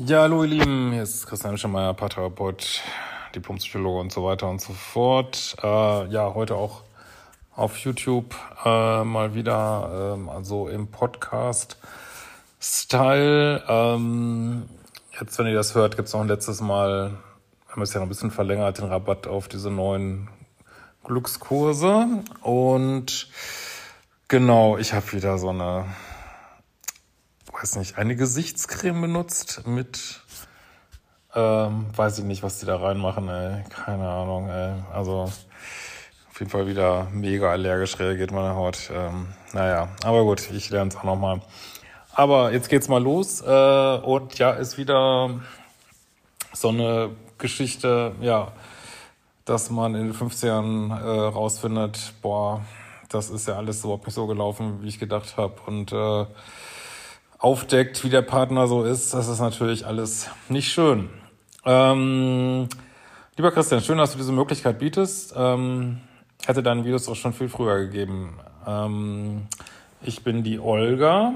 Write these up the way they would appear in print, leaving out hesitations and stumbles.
Ja, hallo ihr Lieben, hier ist Christian Hemschemeier, Paartherapeut, Diplompsychologe und so weiter und so fort. Ja, heute auch auf YouTube mal wieder, also im Podcast-Style. Jetzt, wenn ihr das hört, gibt es noch ein letztes Mal, haben wir es ja noch ein bisschen verlängert, den Rabatt auf diese neuen Glückskurse. Und genau, ich habe wieder so eine... weiß nicht, eine Gesichtscreme benutzt mit, weiß ich nicht, was die da reinmachen, ey, keine Ahnung, ey, also auf jeden Fall wieder mega allergisch reagiert meine Haut, naja, aber gut, ich lerne es auch nochmal. Aber jetzt geht's mal los, und ja, ist wieder so eine Geschichte, ja, dass man in den 50ern rausfindet, boah, das ist ja alles überhaupt nicht so gelaufen, wie ich gedacht habe, und aufdeckt, wie der Partner so ist, das ist natürlich alles nicht schön. Lieber Christian, schön, dass du diese Möglichkeit bietest. Hätte deine Videos auch schon viel früher gegeben. Ich bin die Olga.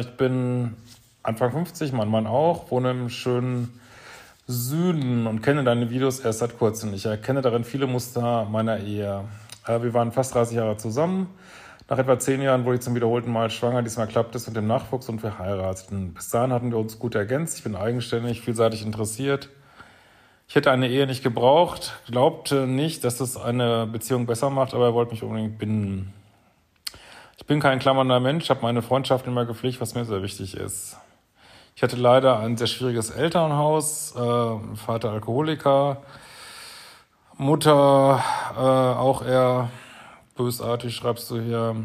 Ich bin Anfang 50, mein Mann auch, wohne im schönen Süden und kenne deine Videos erst seit kurzem. Ich erkenne darin viele Muster meiner Ehe. Wir waren fast 30 Jahre zusammen. Nach etwa 10 Jahren wurde ich zum wiederholten Mal schwanger. Diesmal klappt es mit dem Nachwuchs und wir heirateten. Bis dahin hatten wir uns gut ergänzt. Ich bin eigenständig, vielseitig interessiert. Ich hätte eine Ehe nicht gebraucht, glaubte nicht, dass das eine Beziehung besser macht, aber er wollte mich unbedingt binden. Ich bin kein klammernder Mensch, habe meine Freundschaften immer gepflegt, was mir sehr wichtig ist. Ich hatte leider ein sehr schwieriges Elternhaus, Vater Alkoholiker, Mutter auch eher... bösartig, schreibst du hier.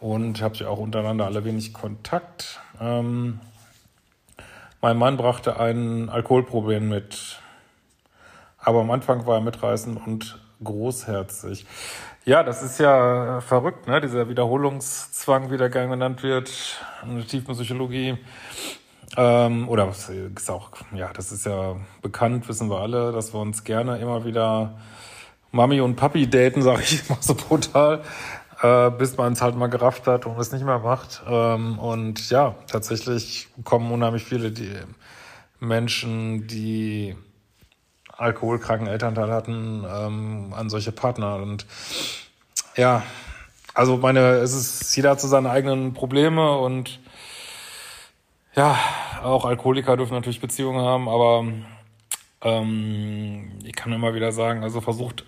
Und habt ja auch untereinander alle wenig Kontakt. Mein Mann brachte ein Alkoholproblem mit. Aber am Anfang war er mitreißend und großherzig. Ja, das ist ja verrückt, ne? Dieser Wiederholungszwang, wie der gern genannt wird, in der tiefen Psychologie. Oder ist auch, ja, das ist ja bekannt, wissen wir alle, dass wir uns gerne immer wieder Mami und Papi daten, sage ich immer so brutal, bis man es halt mal gerafft hat und es nicht mehr macht. Und ja, tatsächlich kommen unheimlich viele die Menschen, die alkoholkranken Elternteil hatten, an solche Partner. Und ja, also es ist, jeder hat so seine eigenen Probleme und ja, auch Alkoholiker dürfen natürlich Beziehungen haben, aber ich kann immer wieder sagen, also versucht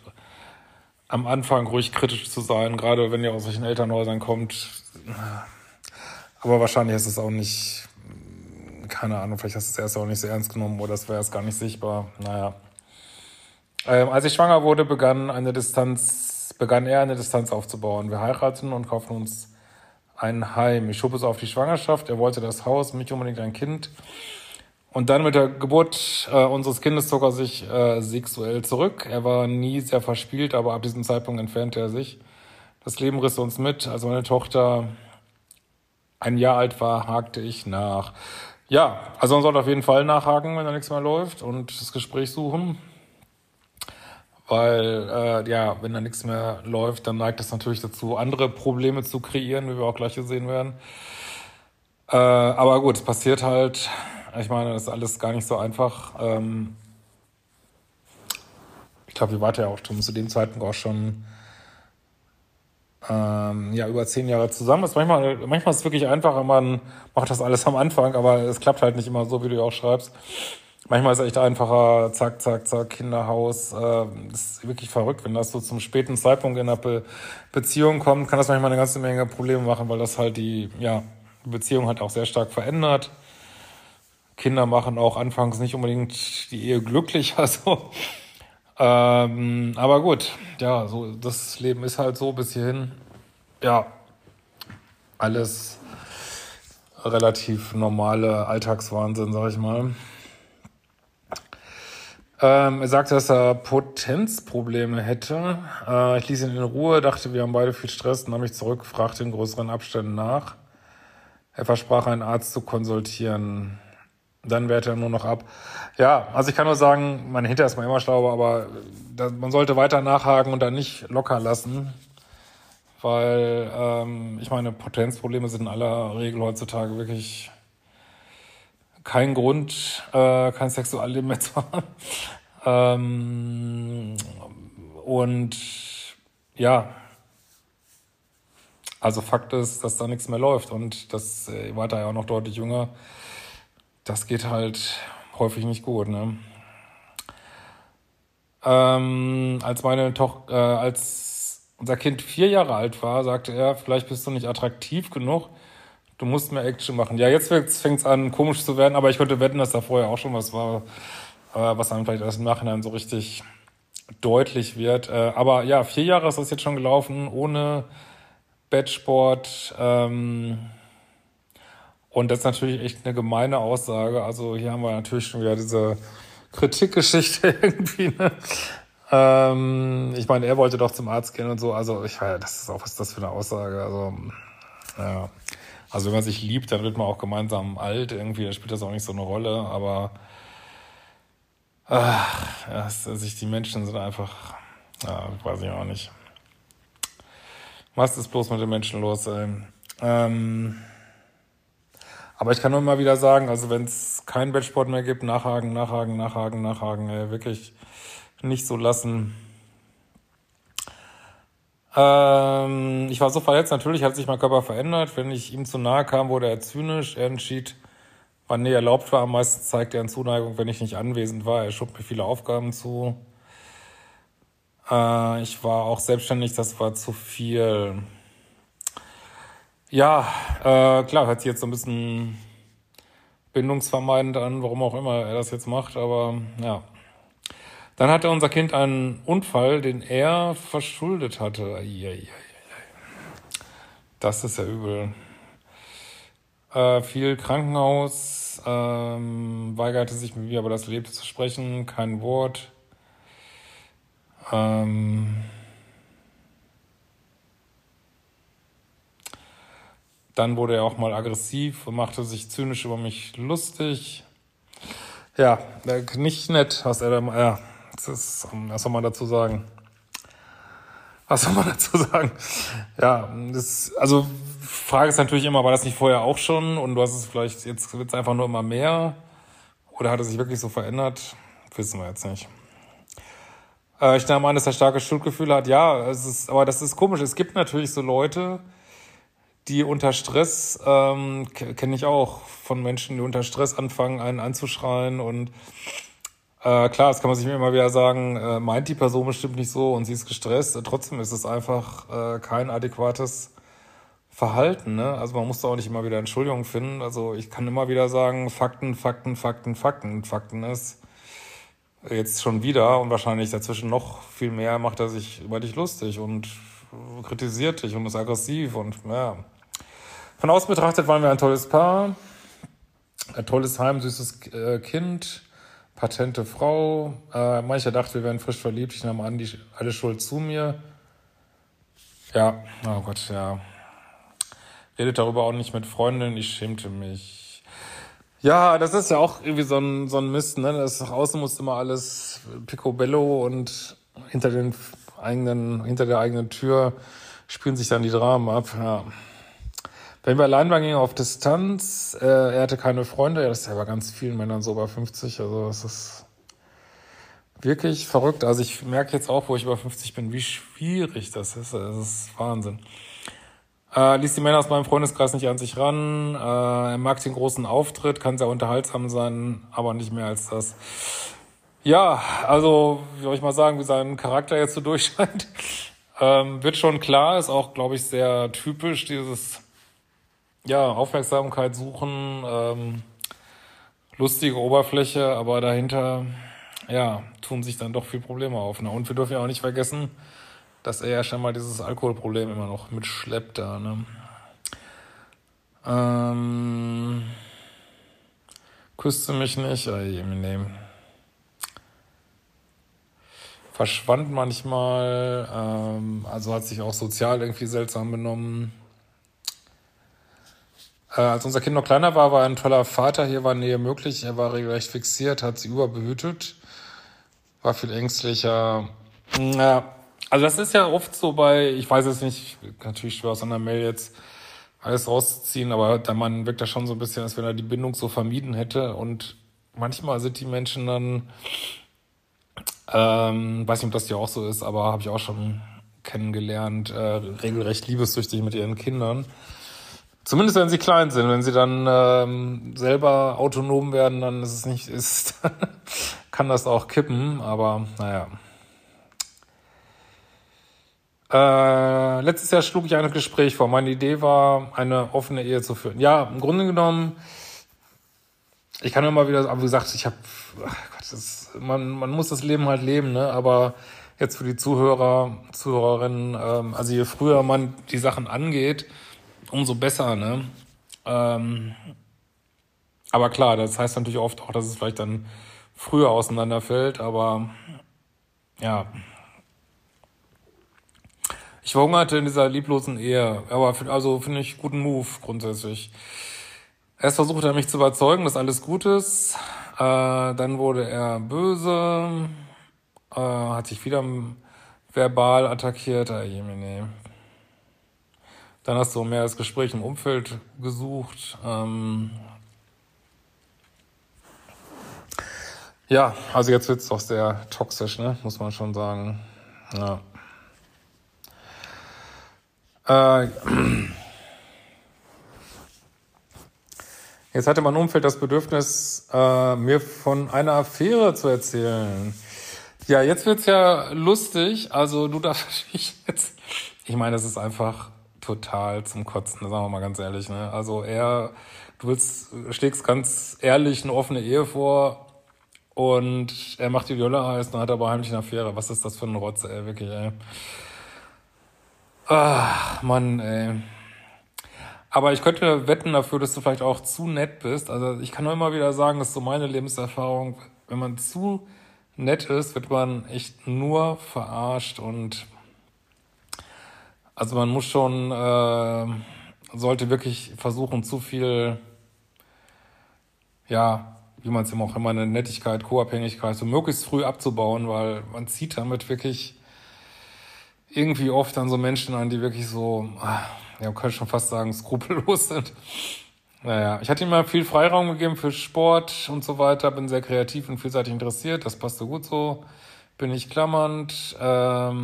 am Anfang ruhig kritisch zu sein, gerade wenn ihr aus solchen Elternhäusern kommt. Aber wahrscheinlich ist es auch nicht, keine Ahnung, vielleicht hast du es erst auch nicht so ernst genommen oder es wäre erst gar nicht sichtbar. Naja. Als ich schwanger wurde, begann er eine Distanz aufzubauen. Wir heirateten und kauften uns ein Heim. Ich schob es auf die Schwangerschaft, er wollte das Haus, mich unbedingt ein Kind. Und dann mit der Geburt unseres Kindes zog er sich sexuell zurück. Er war nie sehr verspielt, aber ab diesem Zeitpunkt entfernte er sich. Das Leben riss uns mit. Als meine Tochter ein Jahr alt war, hakte ich nach. Ja, also man sollte auf jeden Fall nachhaken, wenn da nichts mehr läuft und das Gespräch suchen. Weil, ja, wenn da nichts mehr läuft, dann neigt es natürlich dazu, andere Probleme zu kreieren, wie wir auch gleich hier sehen werden. Aber gut, es passiert halt... Ich meine, das ist alles gar nicht so einfach. Ich glaube, wir waren ja auch zu dem Zeitpunkt auch schon über 10 Jahre zusammen. Das ist manchmal ist es wirklich einfach, man macht das alles am Anfang, aber es klappt halt nicht immer so, wie du auch schreibst. Manchmal ist es echt einfacher, zack, zack, zack, Kinderhaus. Das ist wirklich verrückt, wenn das so zum späten Zeitpunkt in einer Beziehung kommt, kann das manchmal eine ganze Menge Probleme machen, weil das halt die Beziehung halt auch sehr stark verändert. Kinder machen auch anfangs nicht unbedingt die Ehe glücklich, also. Aber gut, ja, so, das Leben ist halt so bis hierhin. Ja, alles relativ normale Alltagswahnsinn, sag ich mal. Er sagte, dass er Potenzprobleme hätte. Ich ließ ihn in Ruhe, dachte, wir haben beide viel Stress, nahm mich zurück, fragte in größeren Abständen nach. Er versprach, einen Arzt zu konsultieren. Dann wehrte er nur noch ab. Ja, also ich kann nur sagen, mein Hinter ist mal immer schlauer, aber man sollte weiter nachhaken und dann nicht locker lassen. Weil, ich meine, Potenzprobleme sind in aller Regel heutzutage wirklich kein Grund, kein Sexualleben mehr zu haben. Und ja, also Fakt ist, dass da nichts mehr läuft. Und das war da ja auch noch deutlich jünger. Das geht halt häufig nicht gut, ne? Als unser Kind 4 Jahre alt war, sagte er, vielleicht bist du nicht attraktiv genug. Du musst mehr Action machen. Ja, jetzt fängt es an, komisch zu werden, aber ich könnte wetten, dass da vorher auch schon was war, was einem vielleicht erst im Nachhinein so richtig deutlich wird. Aber ja, 4 Jahre ist das jetzt schon gelaufen, ohne Bettsport. Und das ist natürlich echt eine gemeine Aussage. Also hier haben wir natürlich schon wieder diese Kritikgeschichte irgendwie, ne? Ich meine, er wollte doch zum Arzt gehen und so. Also das ist auch, was ist das für eine Aussage? Also ja. Also wenn man sich liebt, dann wird man auch gemeinsam alt irgendwie, dann spielt das auch nicht so eine Rolle, aber die Menschen sind einfach, weiß ich auch nicht. Was ist bloß mit den Menschen los, ey? Aber ich kann nur immer wieder sagen, also wenn es keinen Bettsport mehr gibt, nachhaken, ey, wirklich nicht so lassen. Ich war so verletzt, natürlich hat sich mein Körper verändert. Wenn ich ihm zu nahe kam, wurde er zynisch. Er entschied, wann Nähe erlaubt war. Am meisten zeigte er in Zuneigung, wenn ich nicht anwesend war. Er schob mir viele Aufgaben zu. Ich war auch selbstständig, das war zu viel. Ja, klar, hört sich jetzt so ein bisschen bindungsvermeidend an, warum auch immer er das jetzt macht, aber ja. Dann hatte unser Kind einen Unfall, den er verschuldet hatte. Das ist ja übel. Viel Krankenhaus, weigerte sich mit mir aber das Leben zu sprechen, kein Wort. Dann wurde er auch mal aggressiv und machte sich zynisch über mich lustig. Ja, nicht nett, was er da macht. Ja. Was soll man dazu sagen? Ja, also Frage ist natürlich immer, war das nicht vorher auch schon? Und du hast es vielleicht, jetzt wird es einfach nur immer mehr? Oder hat es sich wirklich so verändert? Wissen wir jetzt nicht. Ich nehme an, dass er starke Schuldgefühle hat. Ja, aber das ist komisch. Es gibt natürlich so Leute, die unter Stress, kenne ich auch von Menschen, die unter Stress anfangen, einen anzuschreien und klar, das kann man sich mir immer wieder sagen, meint die Person bestimmt nicht so und sie ist gestresst. Trotzdem ist es einfach kein adäquates Verhalten, ne? Also man muss da auch nicht immer wieder Entschuldigungen finden. Also ich kann immer wieder sagen, Fakten. Fakten ist jetzt schon wieder und wahrscheinlich dazwischen noch viel mehr, macht er sich über dich lustig und kritisiert dich und ist aggressiv und ja. Von außen betrachtet waren wir ein tolles Paar, ein tolles Heim, süßes Kind, patente Frau, mancher dachte, wir wären frisch verliebt, ich nahm an, alle Schuld zu mir. Ja, oh Gott, ja. Redet darüber auch nicht mit Freundinnen, ich schämte mich. Ja, das ist ja auch irgendwie so ein Mist, ne? Das nach außen muss immer alles picobello und hinter der eigenen Tür spielen sich dann die Dramen ab, ja. Wenn wir allein waren, gingen auf Distanz, er hatte keine Freunde, das ist ja bei ganz vielen Männern so über 50, also es ist wirklich verrückt. Also ich merke jetzt auch, wo ich über 50 bin, wie schwierig das ist Wahnsinn. Ließ die Männer aus meinem Freundeskreis nicht an sich ran, er mag den großen Auftritt, kann sehr unterhaltsam sein, aber nicht mehr als das. Ja, also, wie soll ich mal sagen, wie sein Charakter jetzt so durchscheint, wird schon klar, ist auch, glaube ich, sehr typisch, dieses ja, Aufmerksamkeit suchen, lustige Oberfläche, aber dahinter, ja, tun sich dann doch viel Probleme auf. Ne? Und wir dürfen ja auch nicht vergessen, dass er ja schon mal dieses Alkoholproblem immer noch mitschleppt da. Ne? Küsst du mich nicht? Verschwand manchmal, also hat sich auch sozial irgendwie seltsam benommen. Als unser Kind noch kleiner war, war er ein toller Vater, hier war Nähe möglich, er war regelrecht fixiert, hat sie überbehütet, war viel ängstlicher. Ja, also das ist ja oft so bei, ich weiß jetzt nicht, natürlich schwer aus einer Mail jetzt alles rausziehen, aber der Mann wirkt da schon so ein bisschen, als wenn er die Bindung so vermieden hätte. Und manchmal sind die Menschen dann, weiß nicht, ob das hier auch so ist, aber habe ich auch schon kennengelernt, regelrecht liebessüchtig mit ihren Kindern. Zumindest wenn sie klein sind, wenn sie dann selber autonom werden, dann ist es nicht, ist kann das auch kippen, aber naja. Letztes Jahr schlug ich ein Gespräch vor. Meine Idee war, eine offene Ehe zu führen. Ja, im Grunde genommen, ich kann immer wieder, aber wie gesagt, man muss das Leben halt leben, ne? Aber jetzt für die Zuhörer, Zuhörerinnen, also je früher man die Sachen angeht, umso besser, ne? Aber klar, das heißt natürlich oft auch, dass es vielleicht dann früher auseinanderfällt, aber ja. Ich verhungerte in dieser lieblosen Ehe, aber finde ich guten Move grundsätzlich. Erst versuchte er mich zu überzeugen, dass alles gut ist, dann wurde er böse, hat sich wieder verbal attackiert, Dann hast du mehr das Gespräch im Umfeld gesucht. Ja, also jetzt wird's doch sehr toxisch, ne? Muss man schon sagen. Ja. Jetzt hatte mein Umfeld das Bedürfnis, mir von einer Affäre zu erzählen. Ja, jetzt wird's ja lustig. Also du darfst dich jetzt... Ich meine, das ist einfach... total zum Kotzen, sagen wir mal ganz ehrlich, ne? Also schlägst ganz ehrlich eine offene Ehe vor und er macht die Jolle heiß, dann hat er aber heimlich eine Affäre. Was ist das für ein Rotz, ey, wirklich, ey. Ach, Mann, ey. Aber ich könnte wetten dafür, dass du vielleicht auch zu nett bist. Also ich kann nur immer wieder sagen, das ist so meine Lebenserfahrung. Wenn man zu nett ist, wird man echt nur verarscht und also man muss schon, sollte wirklich versuchen, zu viel, ja, wie man es immer auch immer, eine Nettigkeit, Co-Abhängigkeit so möglichst früh abzubauen, weil man zieht damit wirklich irgendwie oft an so Menschen an, die wirklich so, ja, man könnte schon fast sagen, skrupellos sind. Naja, ich hatte ihm mal viel Freiraum gegeben für Sport und so weiter, bin sehr kreativ und vielseitig interessiert, das passte gut so, bin ich klammernd, ich glaube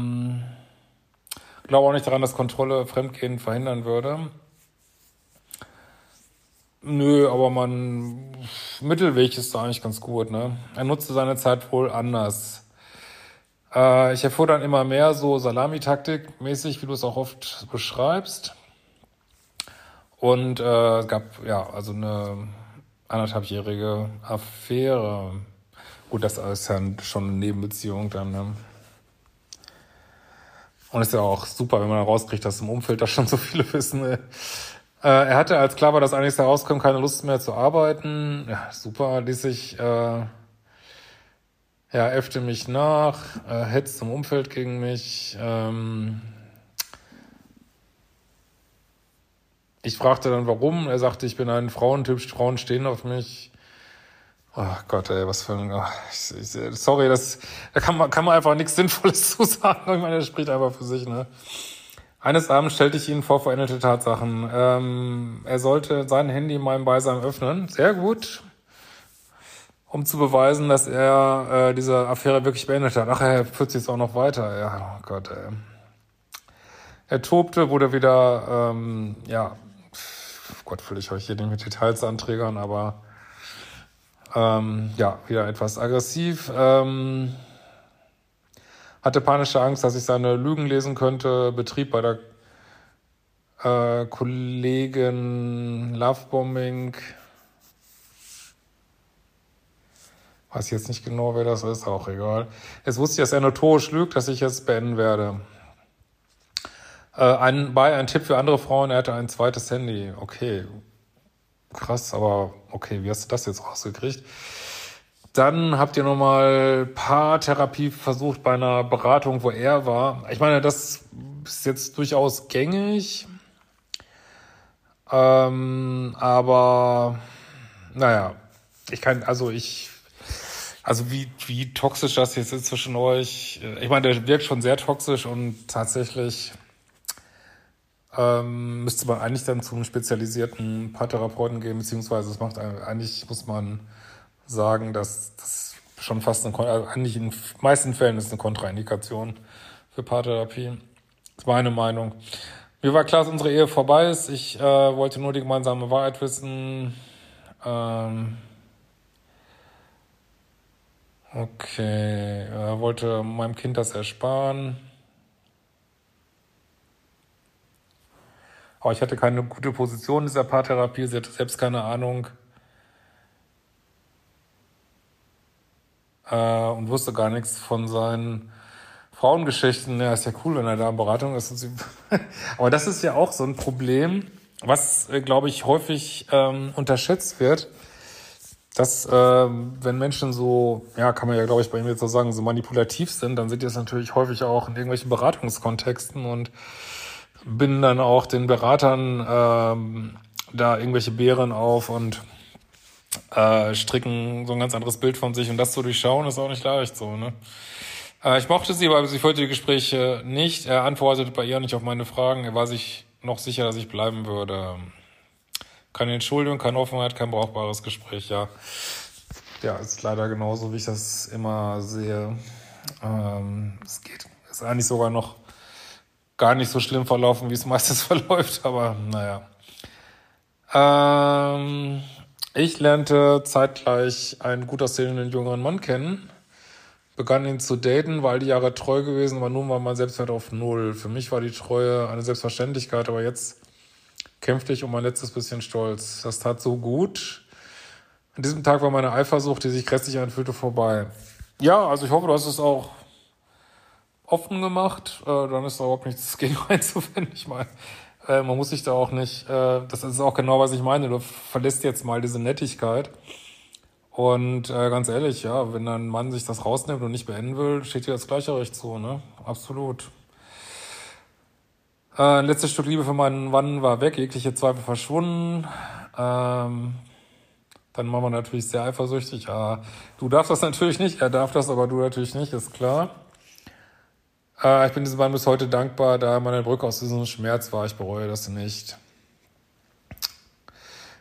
auch nicht daran, dass Kontrolle Fremdgehen verhindern würde. Nö, aber Mittelweg ist da eigentlich ganz gut, ne? Er nutzte seine Zeit wohl anders. Ich erfuhr dann immer mehr so Salamitaktik-mäßig, wie du es auch oft beschreibst. Und es gab, ja, also eine 1,5-jährige Affäre. Gut, das ist ja schon eine Nebenbeziehung dann, ne? Und ist ja auch super, wenn man rauskriegt, dass im Umfeld da schon so viele wissen. Er hatte, als klar war, dass einiges herauskommt, keine Lust mehr zu arbeiten. Ja, super, ließ sich, äffte mich nach, hetzt im Umfeld gegen mich. Ich fragte dann, warum. Er sagte, ich bin ein Frauentyp, Frauen stehen auf mich. Ach Gott, ey, was für ein... sorry, da kann man einfach nichts Sinnvolles zu sagen. Ich meine, er spricht einfach für sich, ne? Eines Abends stellte ich ihn vor veränderte Tatsachen. Er sollte sein Handy in meinem Beisein öffnen. Sehr gut. Um zu beweisen, dass er diese Affäre wirklich beendet hat. Ach, er führt sich jetzt auch noch weiter. Ja, oh Gott, ey. Er tobte, wurde wieder... Gott, will ich euch hier nicht mit Details anträgern, aber... wieder etwas aggressiv, hatte panische Angst, dass ich seine Lügen lesen könnte, Betrieb bei der Kollegin, Lovebombing, weiß jetzt nicht genau, wer das ist, auch egal. Jetzt wusste ich, dass er notorisch lügt, dass ich jetzt beenden werde. Ein Tipp für andere Frauen, er hatte ein zweites Handy, okay. krass, aber okay, wie hast du das jetzt rausgekriegt? Dann habt ihr nochmal Paartherapie versucht bei einer Beratung, wo er war. Ich meine, das ist jetzt durchaus gängig. Aber naja, wie toxisch das jetzt ist zwischen euch. Ich meine, der wirkt schon sehr toxisch und tatsächlich müsste man eigentlich dann zum spezialisierten Paartherapeuten gehen, beziehungsweise es macht eigentlich, muss man sagen, dass das schon fast eigentlich in den meisten Fällen ist eine Kontraindikation für Paartherapie. Das ist meine Meinung. Mir war klar, dass unsere Ehe vorbei ist. Ich wollte nur die gemeinsame Wahrheit wissen. Okay, wollte meinem Kind das ersparen. Aber ich hatte keine gute Position in dieser Paartherapie. Sie hatte selbst keine Ahnung. Und wusste gar nichts von seinen Frauengeschichten. Ja, ist ja cool, wenn er da in Beratung ist. Aber das ist ja auch so ein Problem, was, glaube ich, häufig unterschätzt wird, dass wenn Menschen so, ja, kann man ja, glaube ich, bei ihm jetzt so sagen, so manipulativ sind, dann sind die das natürlich häufig auch in irgendwelchen Beratungskontexten und binden dann auch den Beratern da irgendwelche Beeren auf und stricken so ein ganz anderes Bild von sich. Und das zu durchschauen, ist auch nicht leicht so, ne? Ich mochte sie, aber sie wollte die Gespräche nicht. Er antwortete bei ihr nicht auf meine Fragen. Er war sich noch sicher, dass ich bleiben würde. Keine Entschuldigung, keine Offenheit, kein brauchbares Gespräch, ja. Ja, ist leider genauso, wie ich das immer sehe. Es geht, ist eigentlich sogar noch gar nicht so schlimm verlaufen, wie es meistens verläuft, aber naja. Ich lernte zeitgleich einen gut aussehenden jüngeren Mann kennen, begann ihn zu daten, war all die Jahre treu gewesen, aber nun war mein Selbstwert auf Null. Für mich war die Treue eine Selbstverständlichkeit, aber jetzt kämpfte ich um mein letztes bisschen Stolz. Das tat so gut. An diesem Tag war meine Eifersucht, die sich grässlich anfühlte, vorbei. Ja, also ich hoffe, du hast es auch offen gemacht. Dann ist da überhaupt nichts gegen einzuwenden. Ich meine, man muss sich da auch nicht, das ist auch genau, was ich meine. Du verlässt jetzt mal diese Nettigkeit. Und ganz ehrlich, ja, wenn ein Mann sich das rausnimmt und nicht beenden will, steht dir das gleiche Recht zu, ne? Absolut. Ein letztes Stück Liebe für meinen Mann war weg, jegliche Zweifel verschwunden. Dann war man natürlich sehr eifersüchtig. Ja, du darfst das natürlich nicht, er darf das, aber du natürlich nicht, ist klar. Ich bin diesem Mann bis heute dankbar, da meine Brücke aus diesem Schmerz war. Ich bereue das nicht.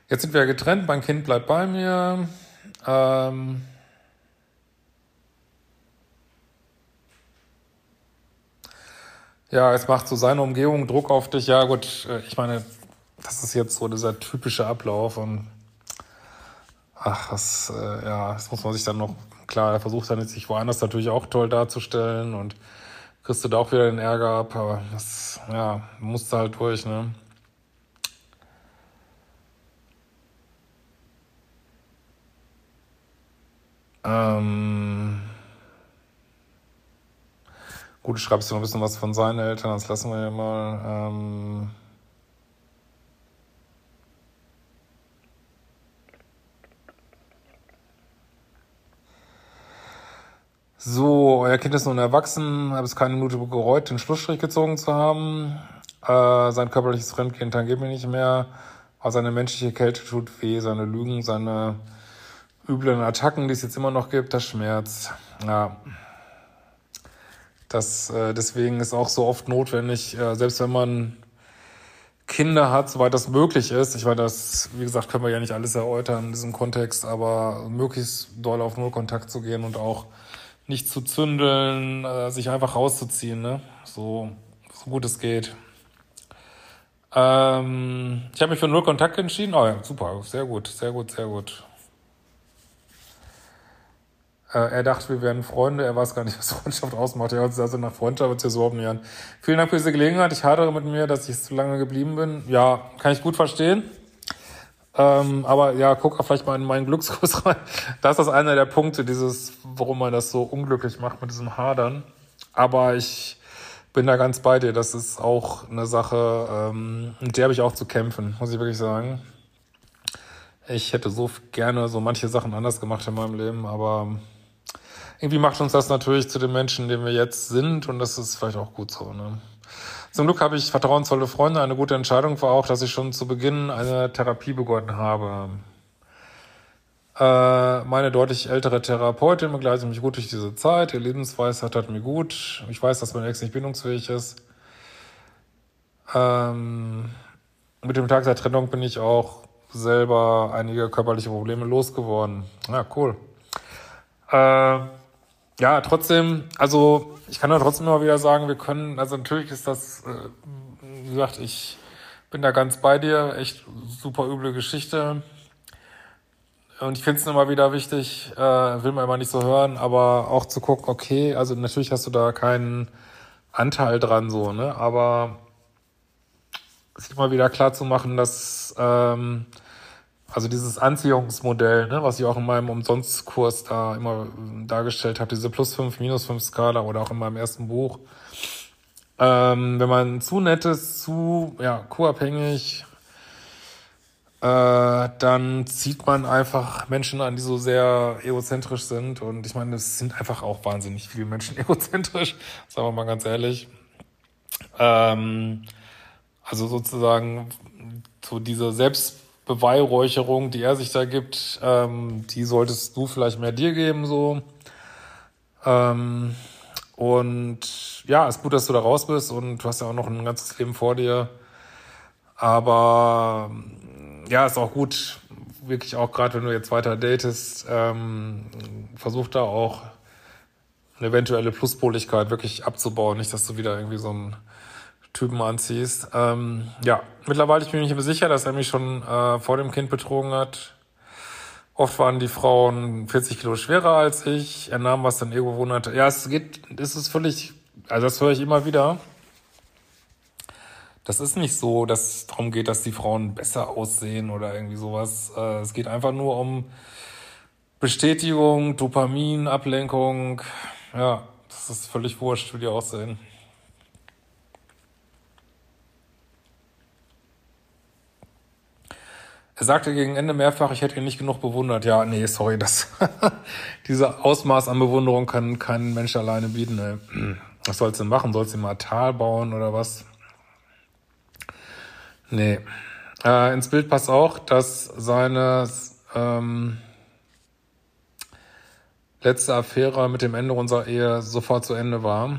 Jetzt sind wir getrennt, mein Kind bleibt bei mir. Ja, es macht so seine Umgebung Druck auf dich. Ja gut, ich meine, das ist jetzt so dieser typische Ablauf. Und ach, das, ja, das muss man sich dann noch... Klar, er versucht dann jetzt sich woanders natürlich auch toll darzustellen und kriegst du da auch wieder den Ärger ab, aber das, ja, musst du halt durch, ne? Gut, du schreibst dir noch ein bisschen was von seinen Eltern, das lassen wir ja mal. So, euer Kind ist nun erwachsen, habe es keine Minute bereut, den Schlussstrich gezogen zu haben. Sein körperliches Fremdgehen tangiert mir nicht mehr. Aber seine menschliche Kälte tut weh, seine Lügen, seine üblen Attacken, die es jetzt immer noch gibt, das Schmerz. Ja. Das, deswegen ist auch so oft notwendig, selbst wenn man Kinder hat, soweit das möglich ist. Ich meine, das, wie gesagt, können wir ja nicht alles erläutern in diesem Kontext, aber möglichst doll auf Null Kontakt zu gehen und auch nicht zu zündeln, sich einfach rauszuziehen, ne? So gut es geht. Ich habe mich für Null Kontakt entschieden. Oh ja, super, sehr gut, sehr gut, sehr gut. Er dachte, wir wären Freunde. Er weiß gar nicht, was Freundschaft ausmacht. Er hört sich also nach Freundschaft jetzt so offen an. Vielen Dank für diese Gelegenheit. Ich hadere mit mir, dass ich zu lange geblieben bin. Ja, kann ich gut verstehen. Aber ja, guck auch vielleicht mal in meinen Glückskurs rein. Das ist einer der Punkte, dieses, warum man das so unglücklich macht mit diesem Hadern. Aber ich bin da ganz bei dir. Das ist auch eine Sache, mit der habe ich auch zu kämpfen, muss ich wirklich sagen. Ich hätte so gerne so manche Sachen anders gemacht in meinem Leben, aber irgendwie macht uns das natürlich zu den Menschen, denen wir jetzt sind, und das ist vielleicht auch gut so, ne? Zum Glück habe ich vertrauensvolle Freunde. Eine gute Entscheidung war auch, dass ich schon zu Beginn eine Therapie begonnen habe. Meine deutlich ältere Therapeutin begleitet mich gut durch diese Zeit. Ihr Lebensweisheit hat mir gut. Ich weiß, dass mein Ex nicht bindungsfähig ist. Mit dem Tag der Trennung bin ich auch selber einige körperliche Probleme losgeworden. Ja, cool. Ja, trotzdem, also ich kann da trotzdem immer wieder sagen, wir können, also natürlich ist das, wie gesagt, ich bin da ganz bei dir, echt super üble Geschichte. Und ich finde es immer wieder wichtig, will man immer nicht so hören, aber auch zu gucken, okay, also natürlich hast du da keinen Anteil dran, so, ne, aber sich immer wieder klar zu machen, dass, also dieses Anziehungsmodell, ne, was ich auch in meinem Umsonstkurs da immer dargestellt habe, diese +5, -5 Skala oder auch in meinem ersten Buch. Wenn man zu nett ist, zu co-abhängig, dann zieht man einfach Menschen an, die so sehr egozentrisch sind. Und ich meine, es sind einfach auch wahnsinnig viele Menschen egozentrisch, sagen wir mal ganz ehrlich. Also sozusagen so diese Selbstbeweihräucherung, die er sich da gibt, die solltest du vielleicht mehr dir geben, so. Und ja, ist gut, dass du da raus bist und du hast ja auch noch ein ganzes Leben vor dir. Aber ja, ist auch gut, wirklich auch gerade, wenn du jetzt weiter datest, versuch da auch eine eventuelle Pluspoligkeit wirklich abzubauen. Nicht, dass du wieder irgendwie so ein Typen anziehst. Ja, mittlerweile bin ich mir sicher, dass er mich schon vor dem Kind betrogen hat. Oft waren die Frauen 40 Kilo schwerer als ich. Er nahm, was sein Ego gewohnt hatte. Ja, es ist völlig, also das höre ich immer wieder. Das ist nicht so, dass es darum geht, dass die Frauen besser aussehen oder irgendwie sowas. Es geht einfach nur um Bestätigung, Dopamin, Ablenkung. Ja, das ist völlig wurscht, wie die aussehen. Er sagte gegen Ende mehrfach, ich hätte ihn nicht genug bewundert. Ja, nee, sorry, das diese Ausmaß an Bewunderung kann kein Mensch alleine bieten. Ey. Was sollst du denn machen? Sollst du mal Tal bauen oder was? Nee. Ins Bild passt auch, dass seine letzte Affäre mit dem Ende unserer Ehe sofort zu Ende war.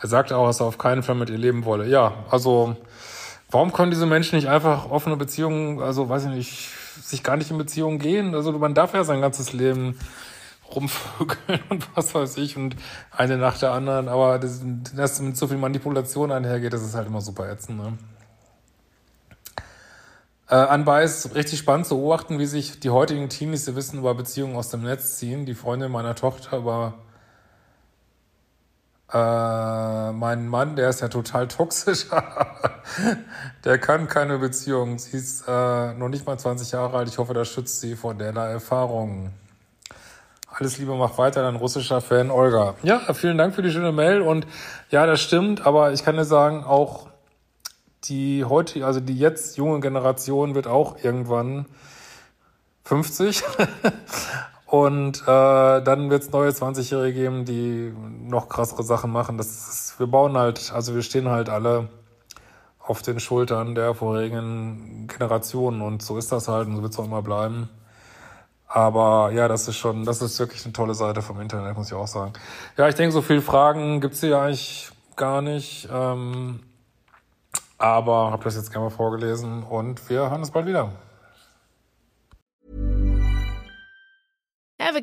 Er sagte auch, dass er auf keinen Fall mit ihr leben wolle. Ja, also warum können diese Menschen nicht einfach offene Beziehungen, also weiß ich nicht, sich gar nicht in Beziehungen gehen? Also man darf ja sein ganzes Leben rumvögeln und was weiß ich und eine nach der anderen, aber dass mit so viel Manipulation einhergeht, das ist halt immer super ätzend, ne? Anbei ist richtig spannend zu beobachten, wie sich die heutigen Teenies, die Wissen über Beziehungen aus dem Netz ziehen. Die Freundin meiner Tochter über mein Mann, der ist ja total toxisch, der kann keine Beziehung. Sie ist noch nicht mal 20 Jahre alt. Ich hoffe, das schützt sie vor derlei Erfahrungen. Alles Liebe, mach weiter, dein russischer Fan Olga. Ja, vielen Dank für die schöne Mail. Und ja, das stimmt, aber ich kann dir sagen, auch die heute, also die jetzt junge Generation wird auch irgendwann 50. Und dann wird es neue 20-Jährige geben, die noch krassere Sachen machen. Wir bauen halt, also wir stehen halt alle auf den Schultern der vorherigen Generationen. Und so ist das halt und so wird es auch immer bleiben. Aber ja, das ist wirklich eine tolle Seite vom Internet, muss ich auch sagen. Ja, ich denke, so viele Fragen gibt's hier eigentlich gar nicht. Aber habe das jetzt gerne mal vorgelesen und wir hören uns bald wieder. Ever